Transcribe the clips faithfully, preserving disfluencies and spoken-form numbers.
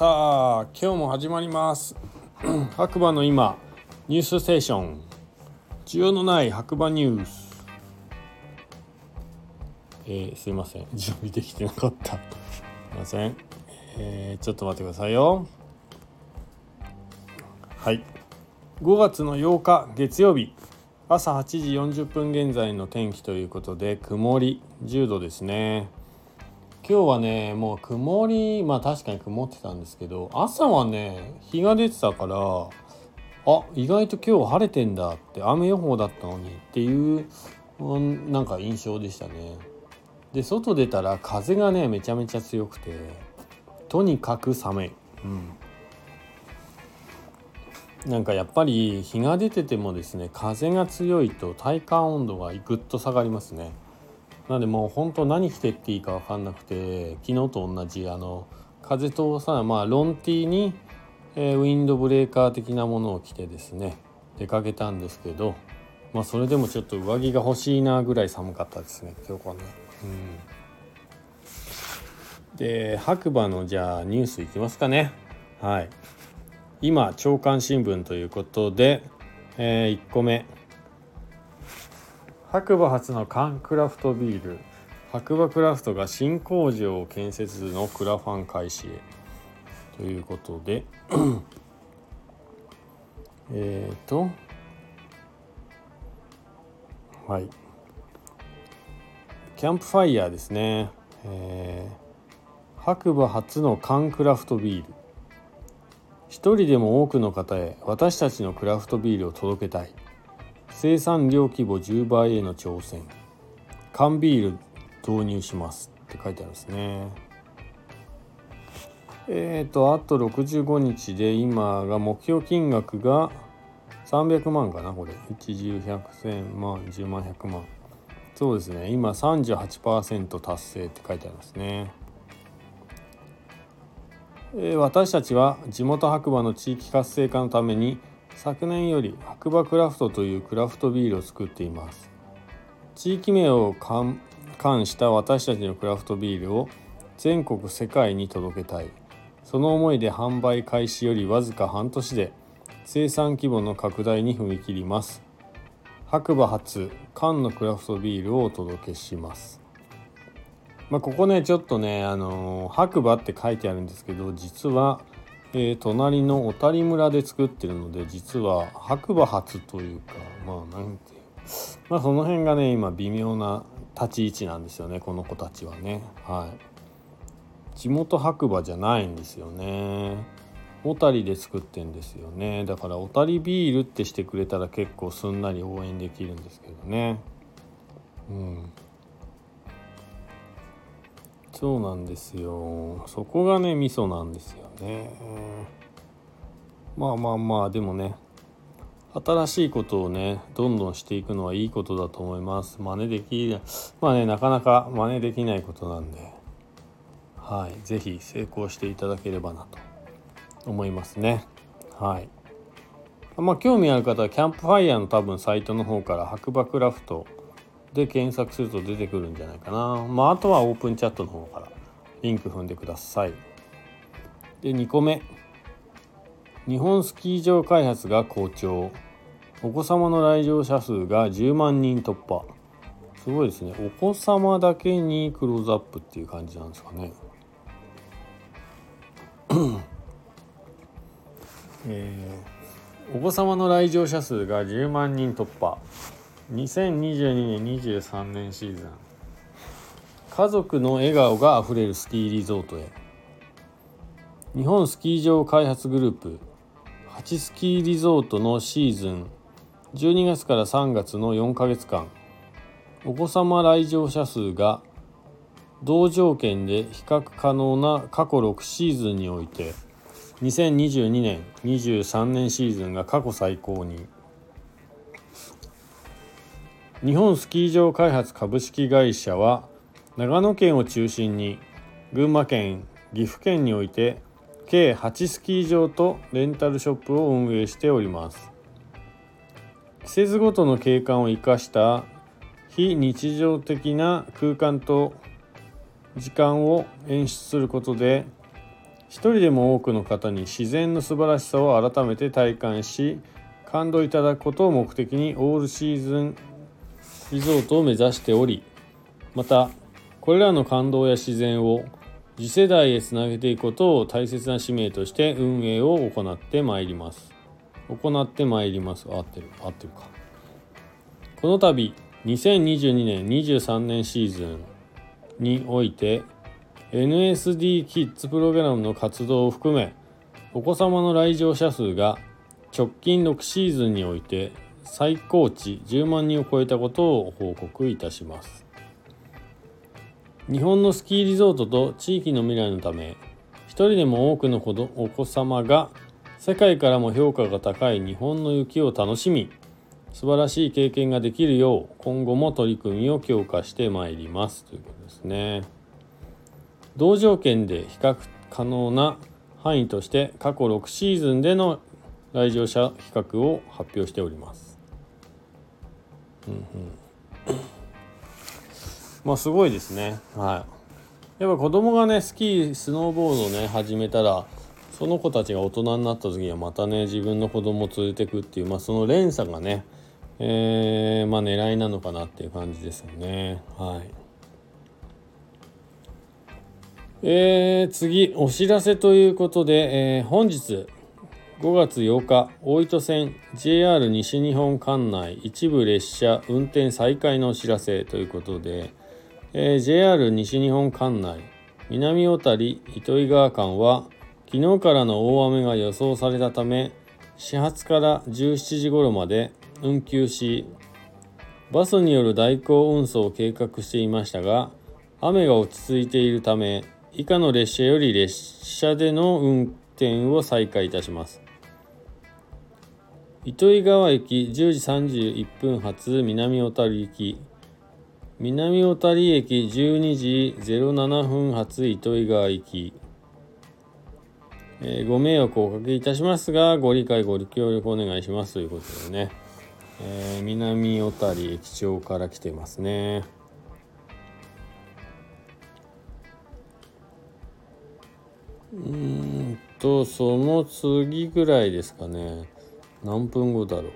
さあ今日も始まります白馬の今ニュースステーション、需要のない白馬ニュース。えー、すいません、準備できてなかった。すいません、えー、ちょっと待ってくださいよ。はい、ごがつのようか月曜日朝はちじよんじゅっぷん現在の天気ということで、曇りじゅうどですね。今日はね、もう曇り、まあ確かに曇ってたんですけど、朝はね日が出てたから、あ、意外と今日晴れてんだって、雨予報だったのにっていう、うん、なんか印象でしたね。で、外出たら風がねめちゃめちゃ強くて、とにかく寒い、うんなんかやっぱり日が出ててもですね、風が強いと体感温度がぐっと下がりますね。なのでもう本当何着てっていいか分かんなくて、昨日と同じあの風通さない、まあ、ロンティーに、えー、ウィンドブレーカー的なものを着てですね出かけたんですけど、まあ、それでもちょっと上着が欲しいなぐらい寒かったですね今日はね、うん、で白馬のじゃあニュースいきますかね。はい、今朝刊新聞ということで、えー、いっこめ、白馬初の缶クラフトビール、白馬クラフトが新工場を建設のクラファン開始へということでえっとはい、キャンプファイヤーですね、えー、白馬初の缶クラフトビール、一人でも多くの方へ私たちのクラフトビールを届けたい。生産量規模じゅうばいへの挑戦。缶ビール導入しますって書いてあるんですね。えっとあとろくじゅうごにちで、今が目標金額がさんびゃくまんかな、これ。いちじゅうひゃくせんまんじゅうまんひゃくまん。そうですね。今 さんじゅうはちパーセント 達成って書いてありますね。私たちは地元白馬の地域活性化のために、昨年より白馬クラフトというクラフトビールを作っています。地域名を冠した私たちのクラフトビールを全国世界に届けたい。その思いで販売開始よりわずか半年で生産規模の拡大に踏み切ります。白馬初缶のクラフトビールをお届けします。まあ、ここねちょっとね、あのー、白馬って書いてあるんですけど、実は、えー、隣の小谷村で作ってるので、実は白馬初というか、まあなんていう、まあその辺がね今微妙な立ち位置なんですよね、この子たちはね。はい、地元白馬じゃないんですよね、小谷で作ってんですよね。だから小谷ビールってしてくれたら結構すんなり応援できるんですけどね。うん。そうなんですよ、そこがねミソなんですよね。まあまあまあ、でもね新しいことをねどんどんしていくのはいいことだと思います。真似できないまあねなかなか真似できないことなんで、はいぜひ成功していただければなと思いますね。はい、まあ興味ある方はキャンプファイヤーの多分サイトの方から白馬クラフトで検索すると出てくるんじゃないかな。まああとはオープンチャットの方からリンク踏んでください。でにこめ、日本スキー場開発が好調、お子様の来場者数がじゅうまんにん突破。すごいですね、お子様だけにクローズアップっていう感じなんですかね、えー、お子様の来場者数がじゅうまんにん突破。にせんにじゅうにねんにじゅうさんねんシーズン、家族の笑顔があふれるスキーリゾートへ。日本スキー場開発グループはちスキーリゾートのシーズンじゅうにがつからさんがつのよんかげつかん、お子様来場者数が同条件で比較可能な過去ろくシーズンにおいてにせんにじゅうにねんにじゅうさんねんシーズンが過去最高に。日本スキー場開発株式会社は長野県を中心に群馬県、岐阜県において計はちスキー場とレンタルショップを運営しております。季節ごとの景観を生かした非日常的な空間と時間を演出することで一人でも多くの方に自然の素晴らしさを改めて体感し、感動いただくことを目的にオールシーズンリゾートを目指しており、またこれらの感動や自然を次世代へつなげていくことを大切な使命として運営を行ってまいります行ってまいります合ってる合ってるかこの度にせんにじゅうにねん にじゅうさんねんシーズンにおいて エヌエスディー キッズプログラムの活動を含め、お子様の来場者数が直近ろくシーズンにおいて最高値じゅうまんにんを超えたことを報告いたします。日本のスキーリゾートと地域の未来のため、一人でも多くのお子様が世界からも評価が高い日本の雪を楽しみ、素晴らしい経験ができるよう今後も取り組みを強化してまいりますということですね。同条件で比較可能な範囲として過去ろくシーズンでの来場者比較を発表しております。うんうん、まあすごいですね。はい。やっぱ子供がね、スキー、スノーボードをね始めたら、その子たちが大人になった時にはまたね自分の子供を連れてくっていう、まあその連鎖がね、えー、まあ狙いなのかなっていう感じですよね。はい。えー、次お知らせということで、えー、本日ごがつようか、大糸線 ジェイアール 西日本管内一部列車運転再開のお知らせということで、えー、ジェイアール 西日本管内南小谷糸魚川間は昨日からの大雨が予想されたため、始発からじゅうしちじ頃まで運休し、バスによる代行運送を計画していましたが、雨が落ち着いているため以下の列車より列車での運転を再開いたします。糸魚川駅じゅうじさんじゅういっぷん発南小谷駅、南小谷駅じゅうにじぜろななふん発糸魚川駅、えー、ご迷惑をおかけいたしますがご理解ご協力お願いしますということでね、えー、南小谷駅長から来てますね。うーんとその次ぐらいですかね。何分後だろ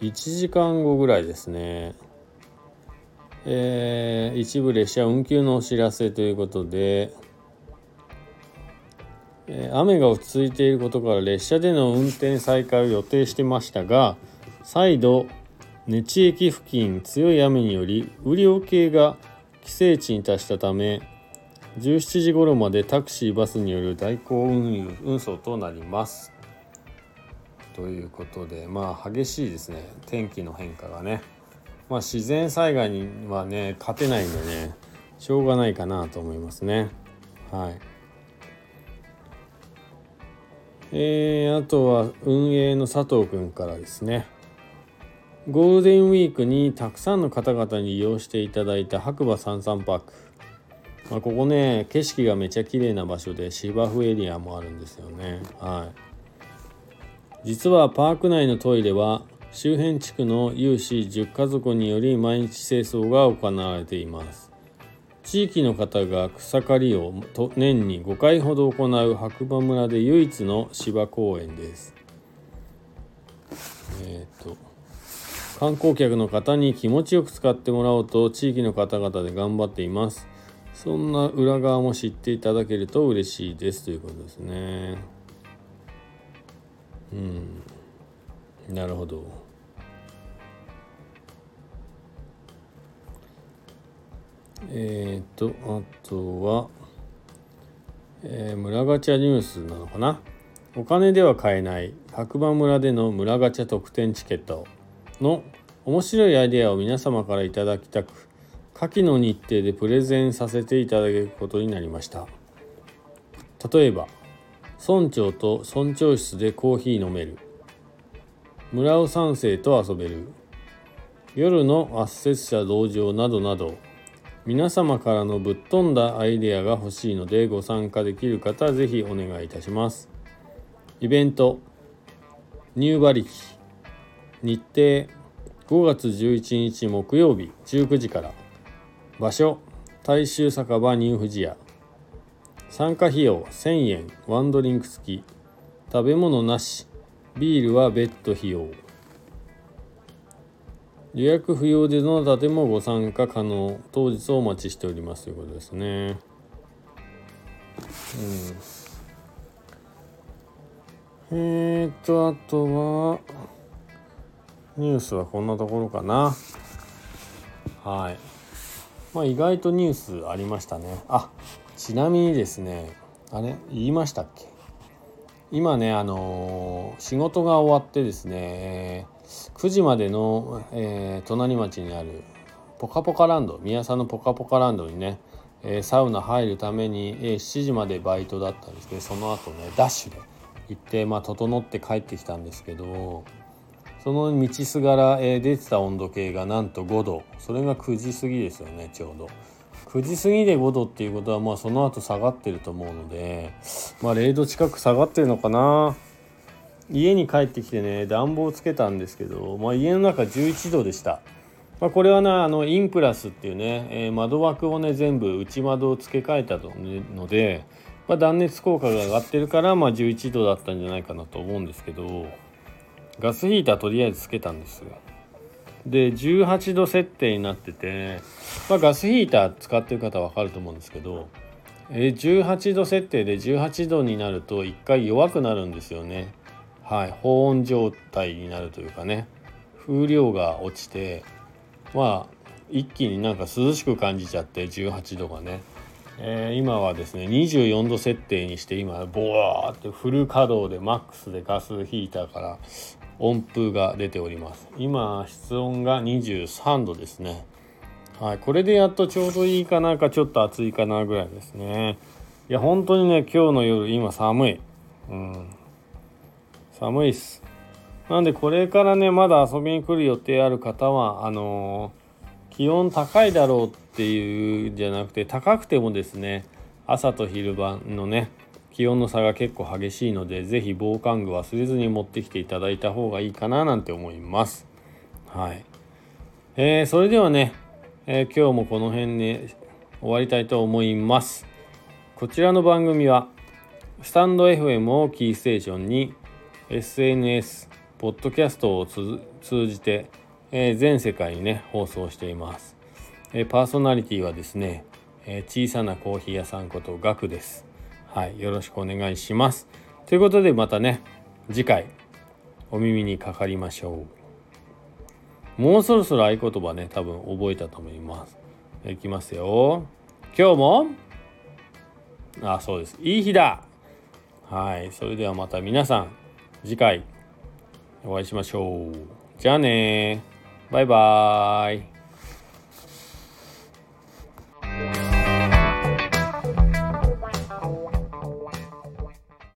う。いちじかんごぐらいですね。えー、一部列車運休のお知らせということで、えー、雨が落ち着いていることから列車での運転再開を予定してましたが、再度根知駅付近強い雨により雨量計が規制値に達したため、じゅうしちじ頃までタクシーバスによる代行運送となります。ということで、まあ激しいですね、天気の変化がね。まあ自然災害にはね勝てないんでね、しょうがないかなと思いますね。はい。えー、あとは運営の佐藤くんからですね。ゴールデンウィークにたくさんの方々に利用していただいた白馬サンサンパーク、まあ、ここね景色がめちゃ綺麗な場所で芝生エリアもあるんですよね。はい。実はパーク内のトイレは周辺地区の有志じゅっかぞくにより毎日清掃が行われています。地域の方が草刈りを年にごかいほど行う白馬村で唯一の芝公園です。えーと、観光客の方に気持ちよく使ってもらおうと地域の方々で頑張っています。そんな裏側も知っていただけると嬉しいですということですね。うん、なるほど。えっ、ー、とあとは、えー、村ガチャニュースなのかな。お金では買えない白馬村での村ガチャ特典チケットの面白いアイデアを皆様からいただきたく、下記の日程でプレゼンさせていただくことになりました。例えば村長と村長室でコーヒー飲める、村尾三世と遊べる、夜の圧雪者同乗などなど、皆様からのぶっ飛んだアイデアが欲しいのでご参加できる方はぜひお願いいたします。イベント入馬力日程ごがつじゅういちにち木曜日じゅうくじから、場所大衆酒場ニューフジヤ、参加費用せんえん、ワンドリンク付き、食べ物なし、ビールは別途費用。予約不要でどなたでもご参加可能、当日をお待ちしておりますということですね。うん、えーっとあとはニュースはこんなところかな。はい、まあ意外とニュースありましたね。あ、ちなみにですね、あれ言いましたっけ？今ね、あのー、仕事が終わってですね、くじまでの、えー、隣町にあるポカポカランド、宮佐のポカポカランドにね、えー、サウナ入るために、えー、しちじまでバイトだったんですけど、その後ねダッシュで行って、まあ、整って帰ってきたんですけど、その道すがら、えー、出てた温度計がなんとごど、それがくじ過ぎですよね。ちょうどくじ過ぎでごどっていうことは、まあその後下がってると思うので、まあれいど近く下がってるのかな。家に帰ってきてね、暖房つけたんですけど、まあ家の中じゅういちどでした。まあこれはな、あのインプラスっていうね、えー、窓枠をね全部内窓を付け替えたので、まあ断熱効果が上がってるから、まあじゅういちどだったんじゃないかなと思うんですけど、ガスヒーターとりあえずつけたんですよ。でじゅうはちど設定になってて、まあ、ガスヒーター使ってる方は分かると思うんですけど、えじゅうはちど設定でじゅうはちどになるといっかい弱くなるんですよね。はい、保温状態になるというかね、風量が落ちて、まあ一気になんか涼しく感じちゃってじゅうはちどがね、えー、今はですねにじゅうよんど設定にして、今ボワーってフル稼働でマックスでガスヒーターから温風が出ております。今室温がにじゅうさんどですね。はい、これでやっとちょうどいいかな、かちょっと暑いかなぐらいですね。いや本当にね、今日の夜今寒い、うん、寒いっす。なんでこれからね、まだ遊びに来る予定ある方は、あのー、気温高いだろうっていうんじゃなくて、高くてもですね、朝と昼晩のね気温の差が結構激しいので、ぜひ防寒具忘れずに持ってきていただいた方がいいかななんて思います。はい、えー、それではね、えー、今日もこの辺で終わりたいと思います。こちらの番組はスタンド エフエム をキーステーションに エスエヌエス、ポッドキャストをつ通じて、えー、全世界にね放送しています。えー、パーソナリティはですね、えー、小さなコーヒー屋さんことガクです。はい、よろしくお願いします。ということで、またね、次回お耳にかかりましょう。もうそろそろ合言葉ね、多分覚えたと思います。いきますよ。今日も、あ、そうです。いい日だ。はい、それではまた皆さん、次回お会いしましょう。じゃあね。バイバーイ。